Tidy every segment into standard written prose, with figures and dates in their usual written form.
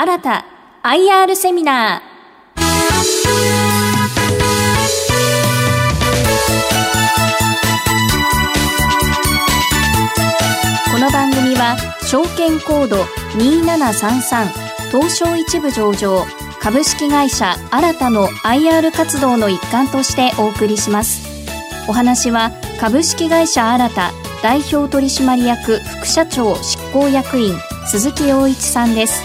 新た IR セミナー。この番組は証券コード2733東証一部上場株式会社新たの IR 活動の一環としてお送りします。お話は株式会社新た代表取締役副社長執行役員鈴木陽一さんです。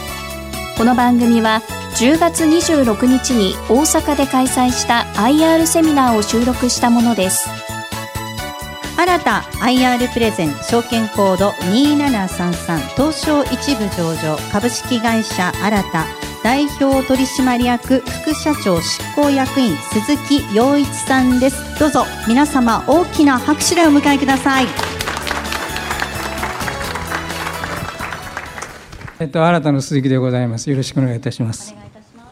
この番組は10月26日に大阪で開催した IR セミナーを収録したものです。新た IR プレゼン証券コード2733東証一部上場株式会社新た代表取締役副社長執行役員鈴木陽一さんです。どうぞ皆様大きな拍手でお迎えください。新たの鈴木でございます。よろしくお願いいたします。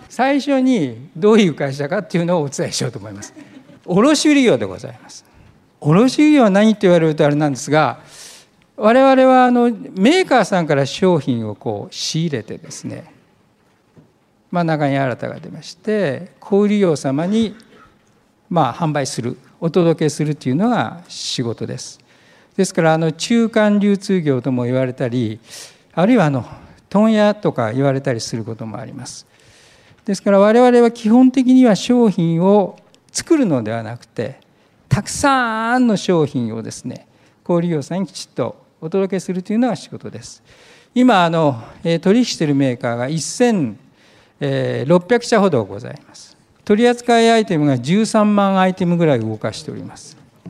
最初にどういう会社かっていうのをお伝えしようと思います。卸売業でございます。卸売業は何って言われるとあれなんですが、我々はメーカーさんから商品をこう仕入れてですね、中に新たが出まして小売業様に販売する、お届けするというのが仕事です。ですから中間流通業とも言われたり、あるいは問屋とか言われたりすることもあります。ですから我々は基本的には商品を作るのではなくて、たくさんの商品をですね小売業さんにきちっとお届けするというのが仕事です。今取引しているメーカーが1600社ほどございます。取扱いアイテムが13万アイテムぐらい動かしております。で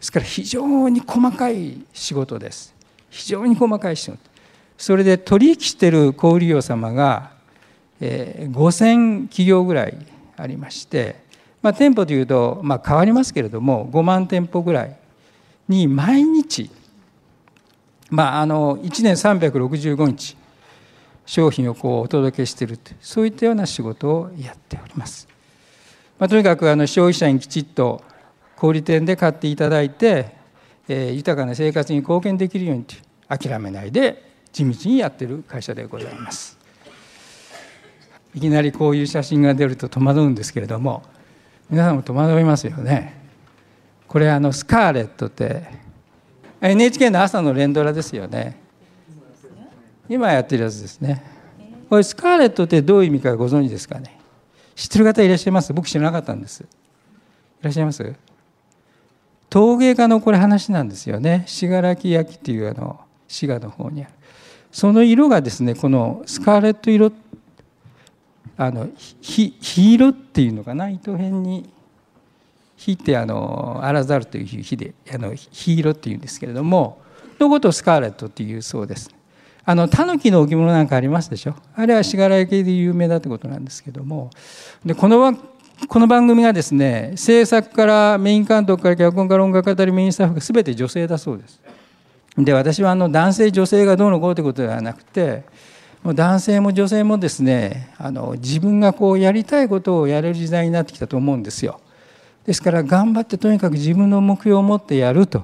すから非常に細かい仕事です。非常に細かい仕事。それで取引している小売業様が5000企業ぐらいありまして、店舗というと変わりますけれども5万店舗ぐらいに毎日、1年365日商品をお届けしていると、そういったような仕事をやっております。とにかく消費者にきちっと小売店で買っていただいて、豊かな生活に貢献できるようにと諦めないで地道にやっている会社でございます。いきなりこういう写真が出ると戸惑うんですけれども、皆さんも戸惑いますよね。これスカーレットって NHK の朝の連ドラですよね。今やってるやつですね。これスカーレットってどういう意味かご存知ですかね。知ってる方いらっしゃいます？僕知らなかったんです。いらっしゃいます？陶芸家のこれ話なんですよね。信楽焼っていう滋賀の方にあるその色がですね、このスカーレット色、火色っていうのかな、糸辺に火ってアラザルという火で火色っていうんですけれども、のことをスカーレットっていうそうです。タヌキの置物なんかありますでしょ。あれは信楽焼で有名だってことなんですけども、でこの番組がですね、制作からメイン監督から脚本から音楽家、メインスタッフが全て女性だそうです。で私は男性女性がどうのこうということではなくて、もう男性も女性もですね、自分がやりたいことをやれる時代になってきたと思うんですよ。ですから頑張ってとにかく自分の目標を持ってやると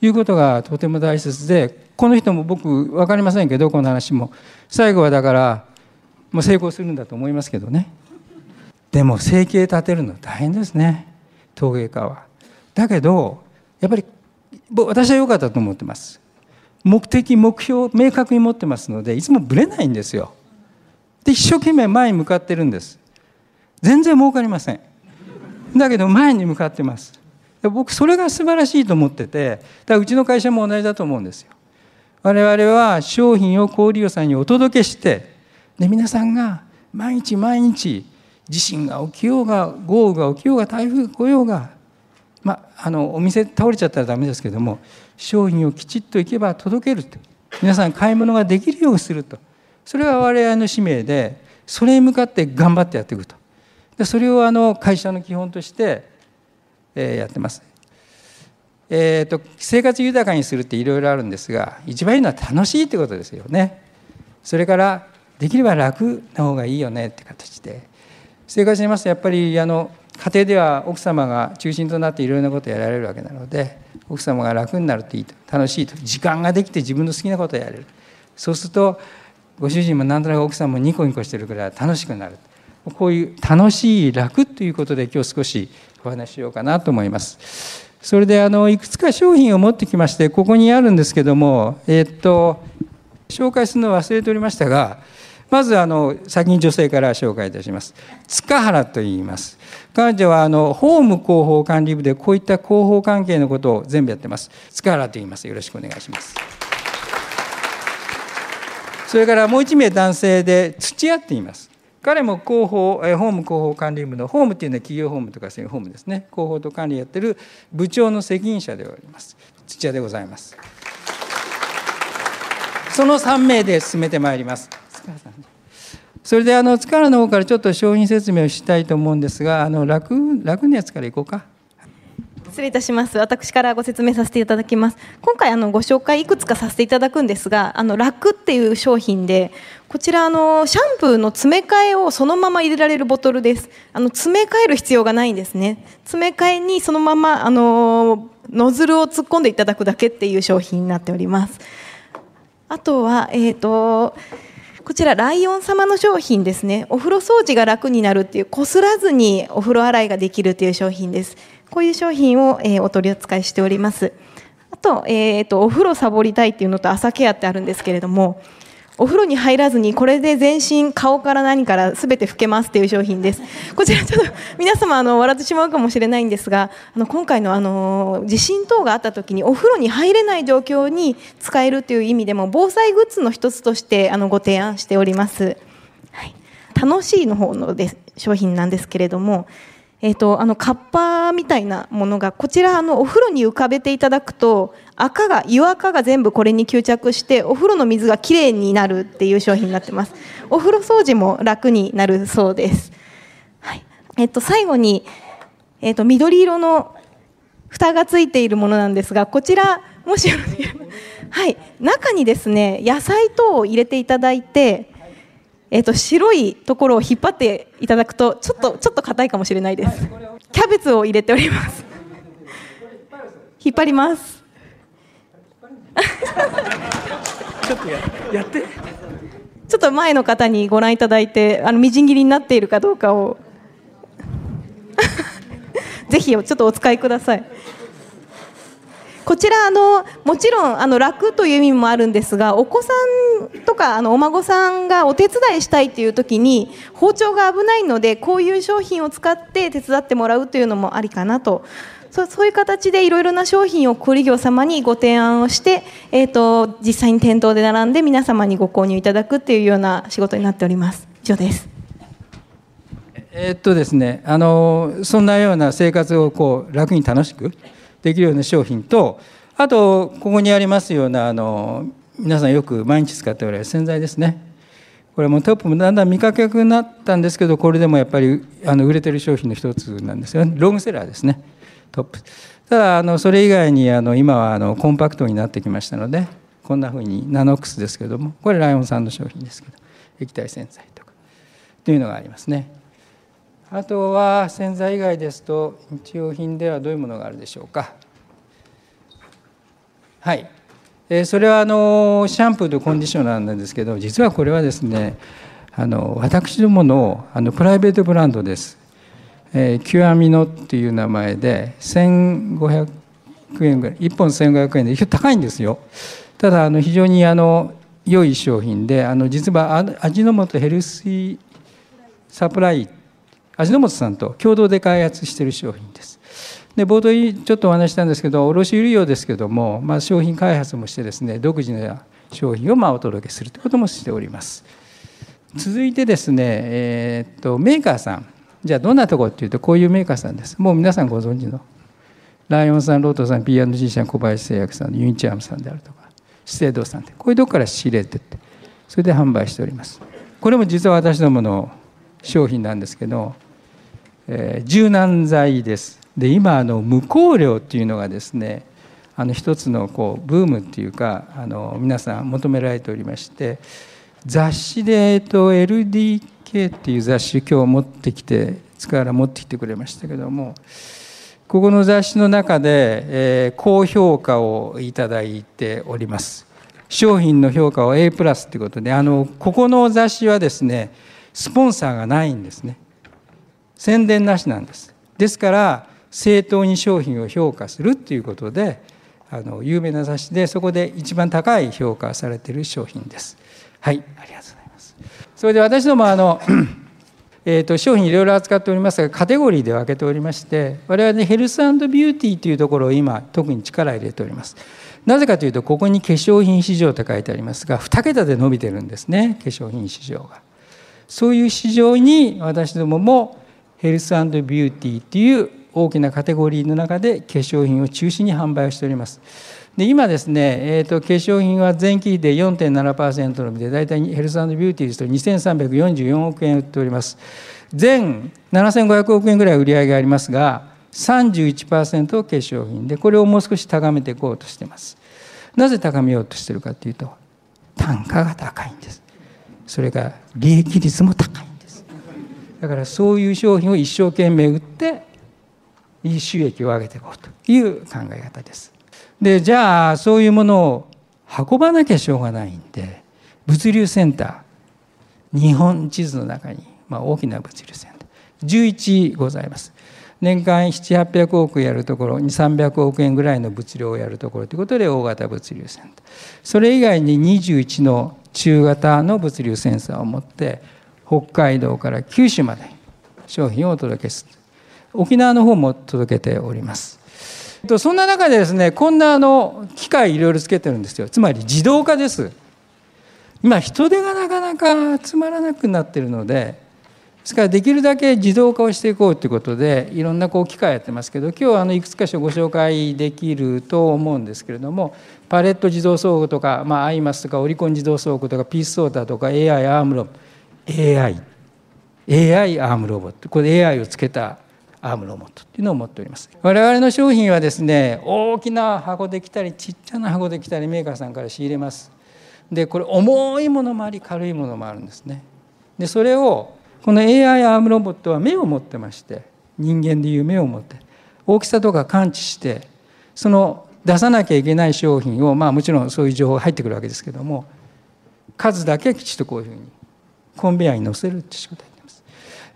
いうことがとても大切で、この人も僕分かりませんけど、この話も最後はだからもう成功するんだと思いますけどね。でも生計立てるの大変ですね、陶芸家は。だけどやっぱり私は良かったと思ってます。目的目標を明確に持ってますので、いつもぶれないんですよ。で一生懸命前に向かってるんです。全然儲かりません。だけど前に向かってます。僕それが素晴らしいと思ってて、だからうちの会社も同じだと思うんですよ。我々は商品を小売業さんにお届けして、で皆さんが毎日毎日、地震が起きようが豪雨が起きようが台風が来ようが、お店倒れちゃったらダメですけども、商品をきちっといけば届けると、皆さん買い物ができるようにすると、それは我々の使命で、それに向かって頑張ってやっていくと。でそれを会社の基本としてやってます。生活豊かにするっていろいろあるんですが、一番いいのは楽しいってことですよね。それからできれば楽な方がいいよねって形で生活してますと、やっぱり家庭では奥様が中心となっていろいろなことをやられるわけなので、奥様が楽になるといいと、楽しいと、時間ができて自分の好きなことをやれる。そうするとご主人もなんとなく奥さんもニコニコしてるくらい楽しくなる。こういう楽しい楽ということで今日少しお話ししようかなと思います。それでいくつか商品を持ってきまして、ここにあるんですけども、紹介するの忘れておりましたが、まず先に女性から紹介いたします。塚原と言います。彼女は法務広報管理部でこういった広報関係のことを全部やってます。塚原と言います。よろしくお願いします。それからもう一名男性で土屋と言います。彼も法務広報管理部の、法務というのは企業法務とかそういう法務ですね、広報と管理やってる部長の責任者であります土屋でございます。その3名で進めてまいります。それで塚原の方からちょっと商品説明をしたいと思うんですが、楽なやつからいこうか。失礼いたします。私からご説明させていただきます。今回ご紹介いくつかさせていただくんですが、楽っていう商品で、こちらシャンプーの詰め替えをそのまま入れられるボトルです。詰め替える必要がないんですね。詰め替えにそのままノズルを突っ込んでいただくだけっていう商品になっております。あとはこちらライオン様の商品ですね。お風呂掃除が楽になるっていう、こすらずにお風呂洗いができるという商品です。こういう商品をお取り扱いしております。あと、お風呂サボりたいっていうのと朝ケアってあるんですけれども、お風呂に入らずにこれで全身、顔から何から全て拭けますっていう商品です。こちらちょっと皆様笑ってしまうかもしれないんですが、今回の地震等があった時にお風呂に入れない状況に使えるという意味でも、防災グッズの一つとしてご提案しております。はい、楽しいの方の商品なんですけれども、カッパみたいなものが、こちらお風呂に浮かべていただくと湯垢が全部これに吸着してお風呂の水がきれいになるっていう商品になってます。お風呂掃除も楽になるそうです。はい、最後に、緑色の蓋がついているものなんですが、こちらもしよろしければ、はい、中にですね野菜等を入れていただいて、白いところを引っ張っていただくとちょっと硬いかもしれないです。キャベツを入れております。引っ張ります。ちょっとやってちょっと前の方にご覧いただいて、みじん切りになっているかどうかをぜひちょっとお使いください。こちらもちろん楽という意味もあるんですが、お子さんとかお孫さんがお手伝いしたいという時に包丁が危ないので、こういう商品を使って手伝ってもらうというのもありかなと。そういう形でいろいろな商品を小売業様にご提案をして、実際に店頭で並んで皆様にご購入いただくというような仕事になっております。以上です。ですね、そんなような生活を楽に楽しくできるような商品と、あとここにありますような皆さんよく毎日使っておられる洗剤ですね。これもトップもだんだん見かけなくなったんですけど、これでもやっぱり売れてる商品の一つなんですよね。ロングセラーですね、トップ。ただそれ以外に今はコンパクトになってきましたので、こんな風にナノックスですけども、これライオンさんの商品ですけど、液体洗剤とかというのがありますね。あとは洗剤以外ですと、日用品ではどういうものがあるでしょうか。はい、それはシャンプーとコンディショナーなんですけど、実はこれはですね、私どものプライベートブランドです。キュアミノっていう名前で1500円ぐらい、1本1500円で非常に高いんですよ。ただ非常に良い商品で、実は味の素ヘルシーサプライ味の素さんと共同で開発している商品です。で冒頭にちょっとお話したんですけど、卸売業ですけども、商品開発もしてですね、独自の商品をお届けするということもしております。続いてですね、メーカーさん、じゃあどんなところっていうと、こういうメーカーさんです。もう皆さんご存知のライオンさん、ロートさん、 P&G 社、小林製薬さん、ユニチャームさんであるとか、資生堂さんで、こういうとこから仕入れてって、それで販売しております。これも実は私どもの商品なんですけど、柔軟剤です。で今無香料っていうのがですね、一つのブームっていうか、皆さん求められておりまして、雑誌で、LDK っていう雑誌を今日持ってきて、塚原持ってきてくれましたけども、ここの雑誌の中で高評価をいただいております。商品の評価を A プラスということで、ここの雑誌はですね、スポンサーがないんですね。宣伝なしなんです。ですから正当に商品を評価するということで、有名な雑誌で、そこで一番高い評価されている商品です。はい、ありがとうございます。それで私ども商品いろいろ扱っておりますが、カテゴリーで分けておりまして、我々、ヘルス&ビューティーというところを今特に力を入れております。なぜかというと、ここに化粧品市場と書いてありますが、2桁で伸びてるんですね、化粧品市場が。そういう市場に私どももヘルス&ビューティーという大きなカテゴリーの中で化粧品を中心に販売をしております。で、今ですね、化粧品は前期比で 4.7% 伸びで、大体ヘルス&ビューティーですと2344億円売っております。全7500億円ぐらい売り上げがありますが、 31% を化粧品で、これをもう少し高めていこうとしています。なぜ高めようとしているかというと、単価が高いんです。それから利益率も高いんです。だからそういう商品を一生懸命売って収益を上げていこうという考え方です。で、じゃあそういうものを運ばなきゃしょうがないんで、物流センター、日本地図の中に、大きな物流センター11ございます。年間700、800億やるところ、200、300億円ぐらいの物流をやるところということで、大型物流センター。それ以外に21の中型の物流センターを持って、北海道から九州まで商品をお届けする。沖縄の方も届けております。そんな中でですね、こんな機械いろいろつけてるんですよ。つまり自動化です。今人手がなかなか集まらなくなってるので、ですからできるだけ自動化をしていこうということで、いろんな機械やってますけど、今日はいくつか所ご紹介できると思うんですけれども、パレット自動倉庫とか、アイマスとか、オリコン自動倉庫とか、ピースソーダとか、 AI アームロボット、 AI アームロボット、これ AI をつけたアームロボットっていうのを持っております。我々の商品はですね、大きな箱できたり、ちっちゃな箱できたり、メーカーさんから仕入れます。で、これ重いものもあり、軽いものもあるんですね。で、それをこの AI アームロボットは目を持ってまして、人間でいう目を持って、大きさとか感知して、その出さなきゃいけない商品を、もちろんそういう情報が入ってくるわけですけども、数だけきちっとこういうふうにコンベヤーに乗せるって仕事です。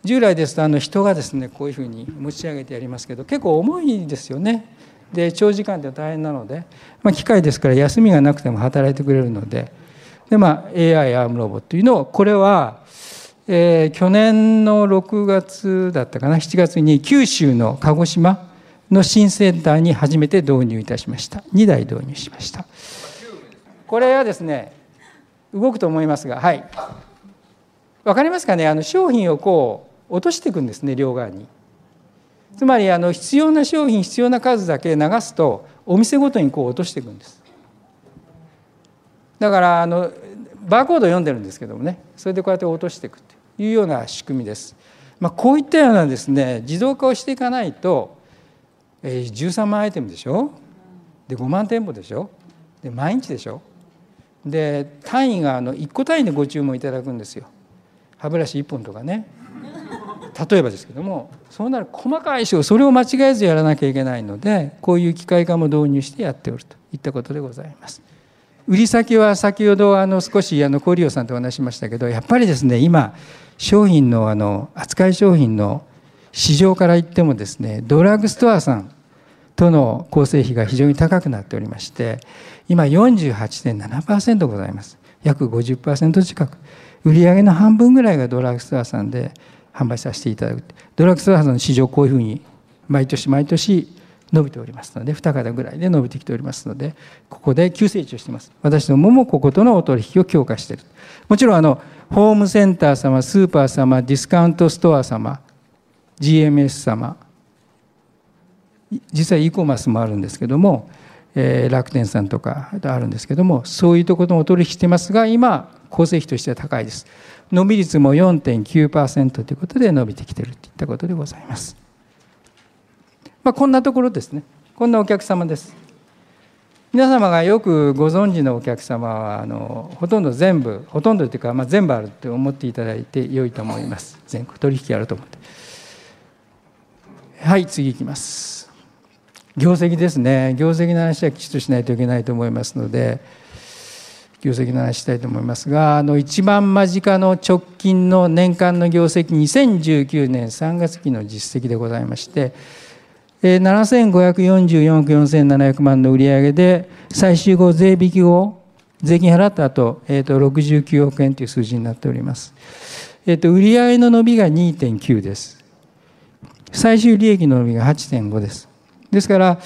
従来ですと人がですね、こういうふうに持ち上げてやりますけど、結構重いですよね。で、長時間で大変なので、機械ですから休みがなくても働いてくれるので、で、AI アームロボットというのを、これは、去年の6月だったかな、7月に九州の鹿児島の新センターに初めて導入いたしました。2台導入しました。これはですね、動くと思いますが、はい。わかりますかね。商品をこう落としていくんですね、両側に。つまり必要な商品、必要な数だけ流すと、お店ごとにこう落としていくんです。だからバーコードを読んでるんですけどもね、それでこうやって落としていくというような仕組みです。こういったようなですね、自動化をしていかないと、13万アイテムでしょ、で5万店舗でしょ、で毎日でしょ、で単位が1個単位でご注文いただくんですよ。歯ブラシ1本とかね、例えばですけども、そうなる細かい仕事、それを間違えずやらなきゃいけないので、こういう機械化も導入してやっておるといったことでございます。売り先は先ほど少し小利夫さんとお話しましたけど、やっぱりですね、今商品の扱い商品の市場から言ってもですね、ドラッグストアさんとの構成比が非常に高くなっておりまして、今 48.7% ございます。約 50% 近く、売上の半分ぐらいがドラッグストアさんで販売させていただく。ドラッグストアさんの市場、こういうふうに毎年毎年伸びておりますので、2桁ぐらいで伸びてきておりますので、ここで急成長しています。私どももこことのお取引を強化している。もちろんホームセンター様、スーパー様、ディスカウントストア様、 GMS 様、実際 e コマースもあるんですけども、楽天さんとかあるんですけども、そういうところともお取引してますが、今構成比としては高いです。伸び率も 4.9% ということで伸びてきているといったことでございます。こんなところですね。こんなお客様です。皆様がよくご存知のお客様はほとんどというか、全部あると思っていただいて良いと思います。全国取引あると思って。はい、次いきます。業績ですね。業績の話はきちっとしないといけないと思いますので、業績の話したいと思いますが、一番間近の直近の年間の業績、2019年3月期の実績でございまして、7544億4700万の売上で、最終後税引き後、税金払った後、69億円という数字になっております。売上の伸びが 2.9 です。最終利益の伸びが 8.5 です。ですから、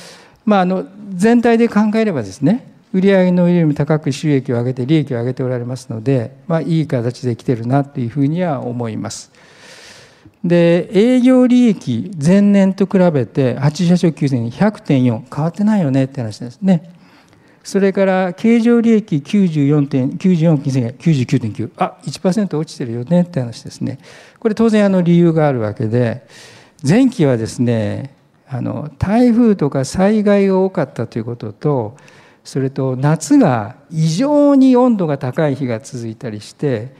全体で考えればですね、売上の伸びよりも高く収益を上げて利益を上げておられますので、いい形で来てるなというふうには思います。で、営業利益前年と比べて88億9000円 100.4 変わってないよねって話ですね。それから経常利益94億9000円 99.9 1% 落ちてるよねって話ですね。これ当然理由があるわけで、前期はですね、台風とか災害が多かったということと、それと夏が異常に温度が高い日が続いたりして、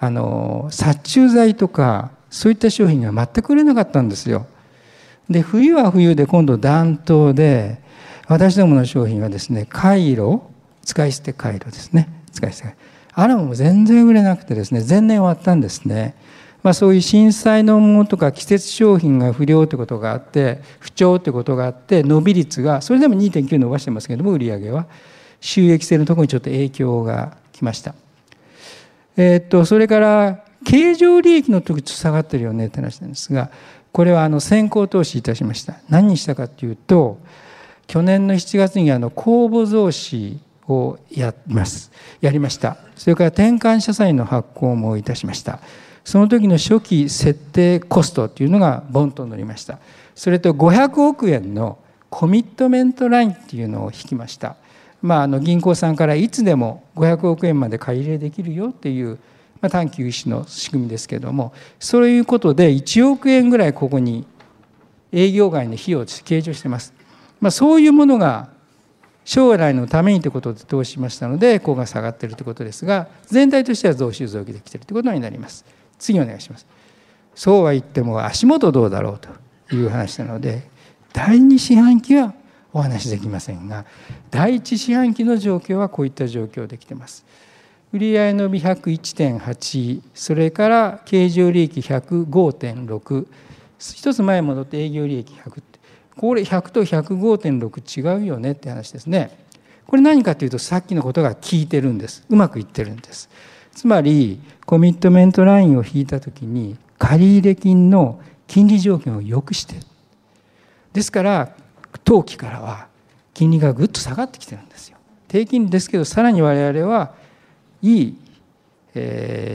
殺虫剤とかそういった商品が全く売れなかったんですよ。で、冬は冬で今度暖冬で、私どもの商品はですね、回路、使い捨て回路ですね、使い捨て回路、あれも全然売れなくてですね、前年終わったんですね。そういう震災のものとか季節商品が不良ということがあって、不調ということがあって、伸び率がそれでも 2.9 伸ばしてますけれども、売上は収益性のところにちょっと影響がきました。それから経常利益の時と下がってるよねって話なんですが、これは先行投資いたしました。何にしたかというと、去年の7月に公募増資をやりました。それから転換社債の発行もいたしました。その時の初期設定コストというのがボンと乗りました。それと500億円のコミットメントラインというのを引きました。銀行さんからいつでも500億円まで借り入れできるよという、短期融資の仕組みですけれども、そういうことで1億円ぐらいここに営業外の費用を計上しています。そういうものが将来のためにということで投資しましたので、ここが下がっているということですが、全体としては増収増益できているということになります。次お願いします。そうは言っても足元どうだろうという話なので、第2四半期はお話しできませんが、第1四半期の状況はこういった状況できています。売上伸び 101.8、 それから経常利益 105.6、 一つ前戻って営業利益100、これ100と 105.6 違うよねって話ですね。これ何かというと、さっきのことが効いてるんです。うまくいってるんです。つまりコミットメントラインを引いたときに、借入金の金利条件を良くしている。ですから当期からは金利がぐっと下がってきてるんですよ。低金利ですけど、さらに我々はいい、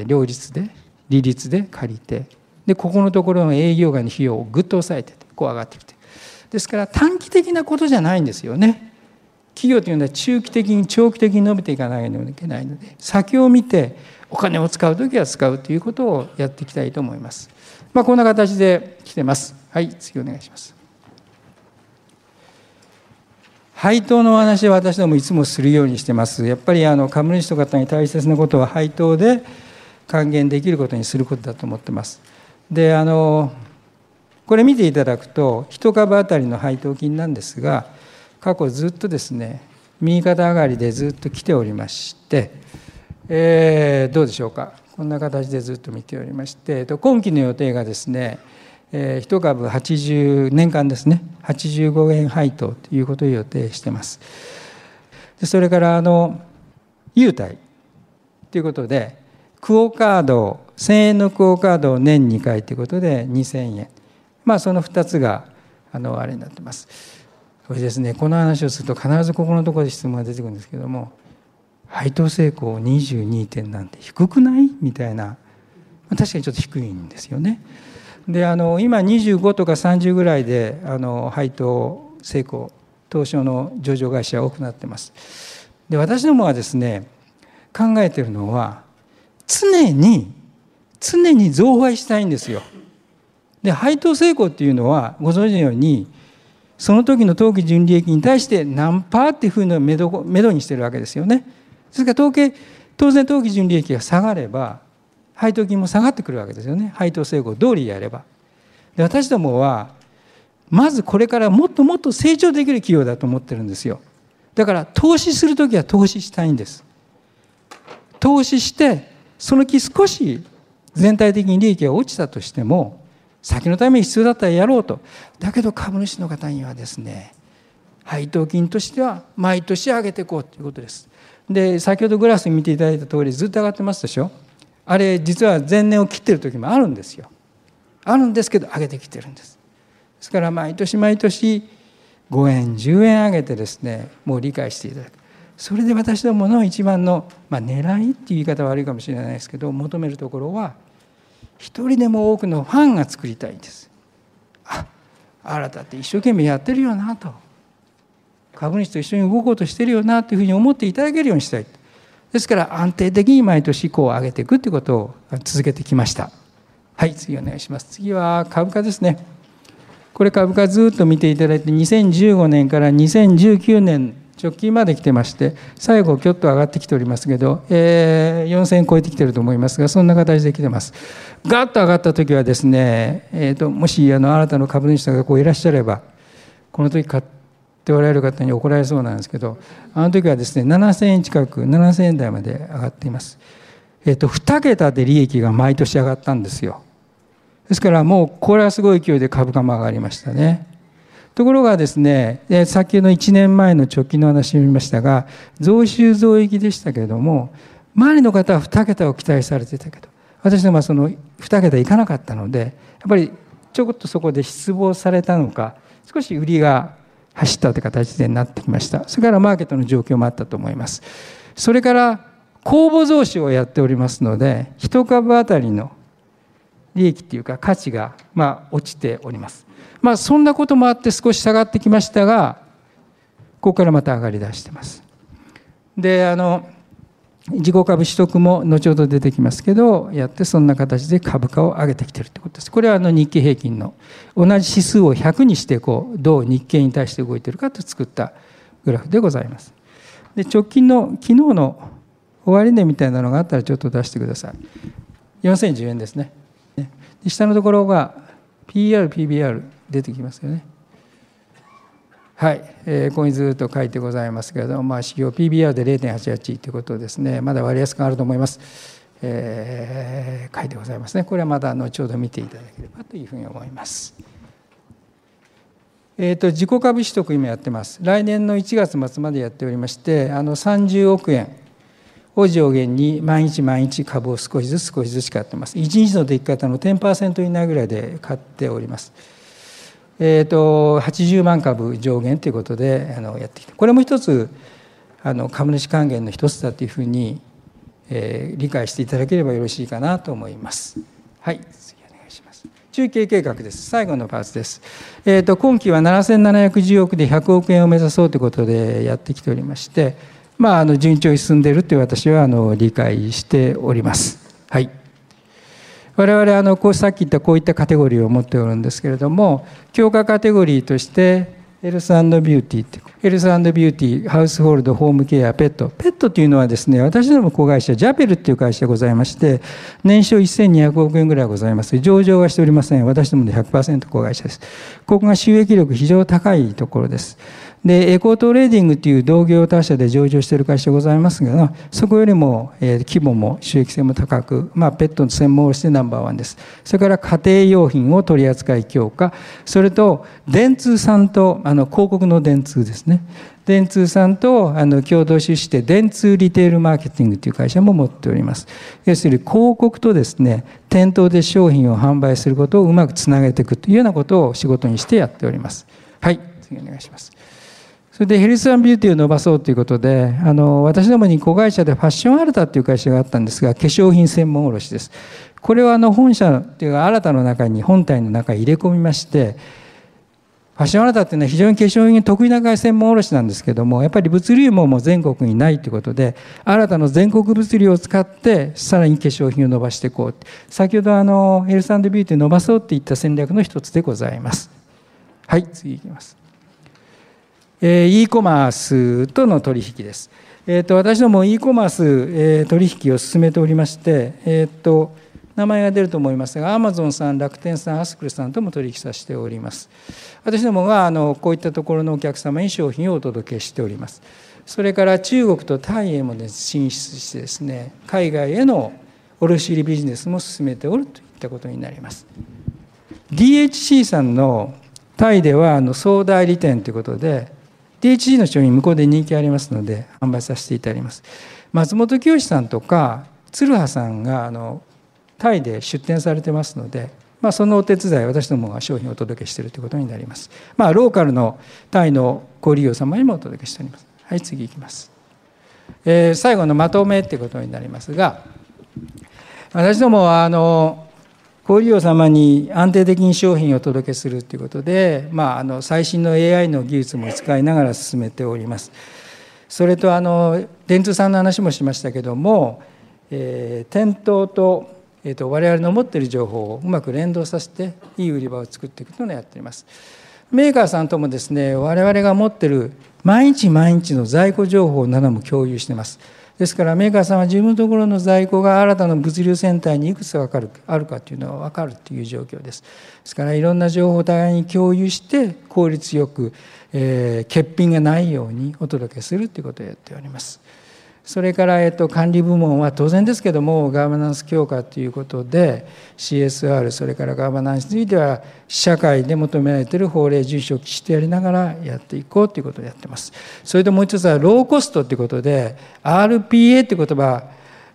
両立で利率で借りて、でここのところの営業外の費用をぐっと抑えて、こう上がってきて、ですから短期的なことじゃないんですよね。企業というのは中期的に長期的に伸びていかないといけないので、先を見てお金を使うときは使うということをやっていきたいと思います。こんな形で来てます。はい、次お願いします。配当のお話は私どもいつもするようにしてます。やっぱり株主の方に大切なことは配当で還元できることにすることだと思ってます。で、これ見ていただくと1株当たりの配当金なんですが、過去ずっとですね、右肩上がりでずっと来ておりまして、どうでしょうか、こんな形でずっと見ておりまして、今期の予定がですね、1株80、年間ですね、85円配当ということを予定しています。それから優待ということで、クオカード1000円のクオカードを年2回ということで2000円、その2つがあれになってます。これですね、この話をすると必ずここのところで質問が出てくるんですけども、配当成功 22. 点なんて低くないみたいな、確かにちょっと低いんですよね。で、今25とか30ぐらいで配当成功、東証の上場会社は多くなってます。で、私どもはですね、考えているのは常に増配したいんですよ。で、配当成功っていうのはご存知のように、その時の当期純利益に対して何パーっていうふうなめどにしてるわけですよね。ですから当然当期純利益が下がれば配当金も下がってくるわけですよね。配当成功通りやれば。で、私どもはまずこれからもっともっと成長できる企業だと思ってるんですよ。だから投資する時は投資したいんです。投資してその期少し全体的に利益が落ちたとしても先のために必要だったらやろうと。だけど株主の方にはですね、配当金としては毎年上げていこうということです。で、先ほどグラフ見ていただいた通りずっと上がってますでしょ。あれ実は前年を切ってる時もあるんですよ。あるんですけど上げてきてるんです。ですから毎年毎年5円10円上げてですね、もう理解していただく。それで私どもの一番の、狙いっていう言い方は悪いかもしれないですけど、求めるところは一人でも多くのファンが作りたいんです。あなたって一生懸命やってるよなと、株主と一緒に動こうとしてるよなというふうに思っていただけるようにしたい。ですから安定的に毎年こう上げていくということを続けてきました。はい、次お願いします。次は株価ですね。これ株価ずっと見ていただいて2015年から2019年直近まで来てまして、最後きょっと上がってきておりますけど、4000円超えてきてると思いますが、そんな形で来てます。ガッと上がった時はですね、もし新たな株主さんがこういらっしゃれば、この時買っておられる方に怒られそうなんですけど、あの時はですね7000円近く7000円台まで上がっています。2桁で利益が毎年上がったんですよ。ですからもうこれはすごい勢いで株価も上がりましたね。ところがですね、先の1年前の直近の話を見ましたが、増収増益でしたけれども、周りの方は2桁を期待されていたけど、私どもはその2桁いかなかったので、やっぱりちょこっとそこで失望されたのか、少し売りが走ったという形でなってきました。それからマーケットの状況もあったと思います。それから公募増資をやっておりますので、1株あたりの利益というか価値が落ちております。そんなこともあって少し下がってきましたが、ここからまた上がり出してます。で、自己株取得も後ほど出てきますけどやって、そんな形で株価を上げてきてるってことです。これは日経平均の同じ指数を100にしてどう日経に対して動いてるかと作ったグラフでございます。で、直近の昨日の終値みたいなのがあったらちょっと出してください。4010円ですね。で、下のところが PR、PBR 出てきますよね。はい、ここにずっと書いてございますけれども、指標 PBR で 0.88 ということですね。まだ割安感あると思います。書いてございますね。これはまだ後ほど見ていただければというふうに思います。自己株取得今やってます。来年の1月末までやっておりまして、30億円を上限に毎日毎日株を少しずつ少しずつ買ってます。1日の出来方の 10% 以内ぐらいで買っております。80万株上限ということでやってきて、これも一つ株主還元の一つだというふうに、理解していただければよろしいかなと思います。はい、次お願いします。中継計画です。最後のパーツです。今期は7710億で100億円を目指そうということでやってきておりまして、順調に進んでいるという私は理解しております。はい、我々さっき言ったこういったカテゴリーを持っておるんですけれども、強化カテゴリーとしてヘルス&ビューティーって、ヘルス&ビューティー、ハウスホールド、ホームケア、ペット。ペットというのはですね、私ども子会社ジャペルっていう会社ございまして、年商1200億円ぐらいございます。上場はしておりません。私どもで 100% 子会社です。ここが収益力非常に高いところです。で、エコートレーディングという同業他社で上場している会社ございますが、そこよりも規模も収益性も高く、ペットの専門をしてナンバーワンです。それから家庭用品を取り扱い強化、それと電通さんと広告の電通ですね、電通さんと共同出資して電通リテールマーケティングという会社も持っております。要するに広告とですね、店頭で商品を販売することをうまくつなげていくというようなことを仕事にしてやっております。はい、次お願いします。それでヘルス&ビューティーを伸ばそうということで、私どもに子会社でファッションアルタという会社があったんですが、化粧品専門卸です。これは本社というか新たの中に、本体の中に入れ込みまして、ファッションアルタというのは非常に化粧品が得意な専門卸なんですけども、やっぱり物流も全国にないということで、新たの全国物流を使ってさらに化粧品を伸ばしていこう。先ほどヘルス&ビューティーを伸ばそうといった戦略の一つでございます。はい、次いきます。e コマースとの取引です。私ども e コマース、取引を進めておりまして、名前が出ると思いますが、 Amazon さん、楽天さん、アスクルさんとも取引させております。私どもがこういったところのお客様に商品をお届けしております。それから中国とタイへも進出してですね、海外への卸売ビジネスも進めておるといったことになります。DHC さんのタイでは総代理店ということで、DHC の商品向こうで人気ありますので販売させていただきます。松本清さんとか鶴葉さんがタイで出店されてますので、そのお手伝い、私どもが商品をお届けしているということになります。ローカルのタイの小利用様にもお届けしております。はい、次いきます。最後のまとめということになりますが、私どもは小利用様に安定的に商品をお届けするということで、最新の AI の技術も使いながら進めております。それと電通さんの話もしましたけども、店頭と我々の持っている情報をうまく連動させていい売り場を作っていくというのをやっています。メーカーさんともですね、我々が持っている毎日毎日の在庫情報なども共有しています。ですからメーカーさんは自分のところの在庫が新たな物流センターにいくつあるかというのが分かるという状況です。ですからいろんな情報を互いに共有して効率よく、欠品がないようにお届けするということをやっております。それから、管理部門は当然ですけどもガバナンス強化ということで CSR、 それからガバナンスについては社会で求められている法令遵守をきちっとやりながらやっていこうということをやっています。それともう一つはローコストということで RPA という言葉、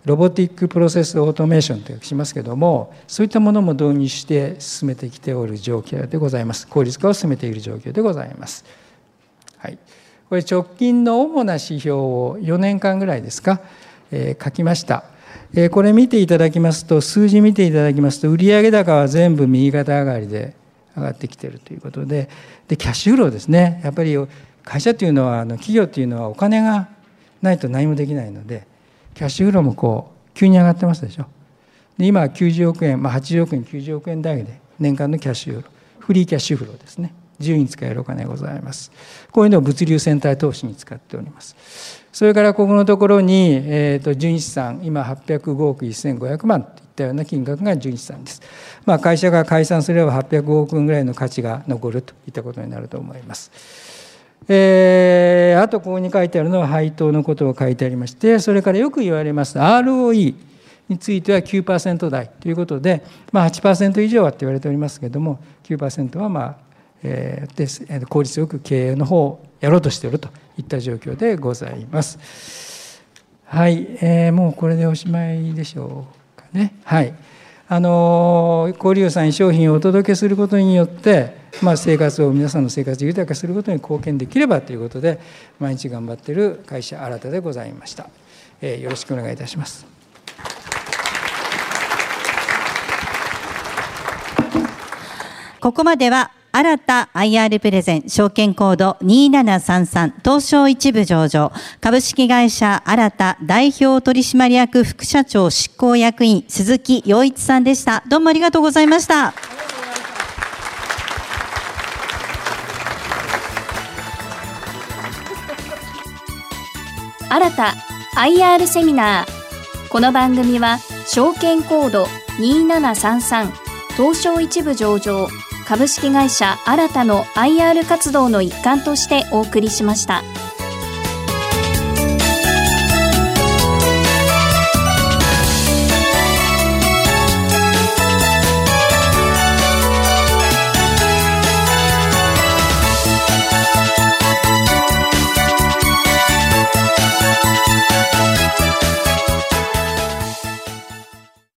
ロボティックプロセスオートメーションと訳しますけども、そういったものも導入して進めてきておる状況でございます。効率化を進めている状況でございます。はい、これ直近の主な指標を4年間ぐらいですか、書きました。これ見ていただきますと、数字見ていただきますと、売上高は全部右肩上がりで上がってきているということで、キャッシュフローですね。やっぱり会社というのは、企業というのはお金がないと何もできないので、キャッシュフローもこう急に上がってますでしょ。で今は90億円、80億円、90億円台で年間のキャッシュフロー、フリーキャッシュフローですね。自由に使えるお金がございます。こういうのを物流センター投資に使っております。それからここのところに、純資産、今805億1500万といったような金額が純資産です。会社が解散すれば805億円ぐらいの価値が残るといったことになると思います。あとここに書いてあるのは配当のことを書いてありまして、それからよく言われますROEについては 9% 台ということで、8% 以上はと言われておりますけれども、9% は効率よく経営の方をやろうとしているといった状況でございます。はい、もうこれでおしまいでしょうかね。はい、小利用さんに商品をお届けすることによって、生活を皆さんの生活を豊かにすることに貢献できればということで毎日頑張っている会社新たでございました。よろしくお願いいたします。ここまでは新た IR プレゼン証券コード2733東証一部上場株式会社新た代表取締役副社長執行役員鈴木陽一さんでした。どうもありがとうございました。新た IR セミナー、この番組は証券コード2733東証一部上場株式会社新たの IR 活動の一環としてお送りしました。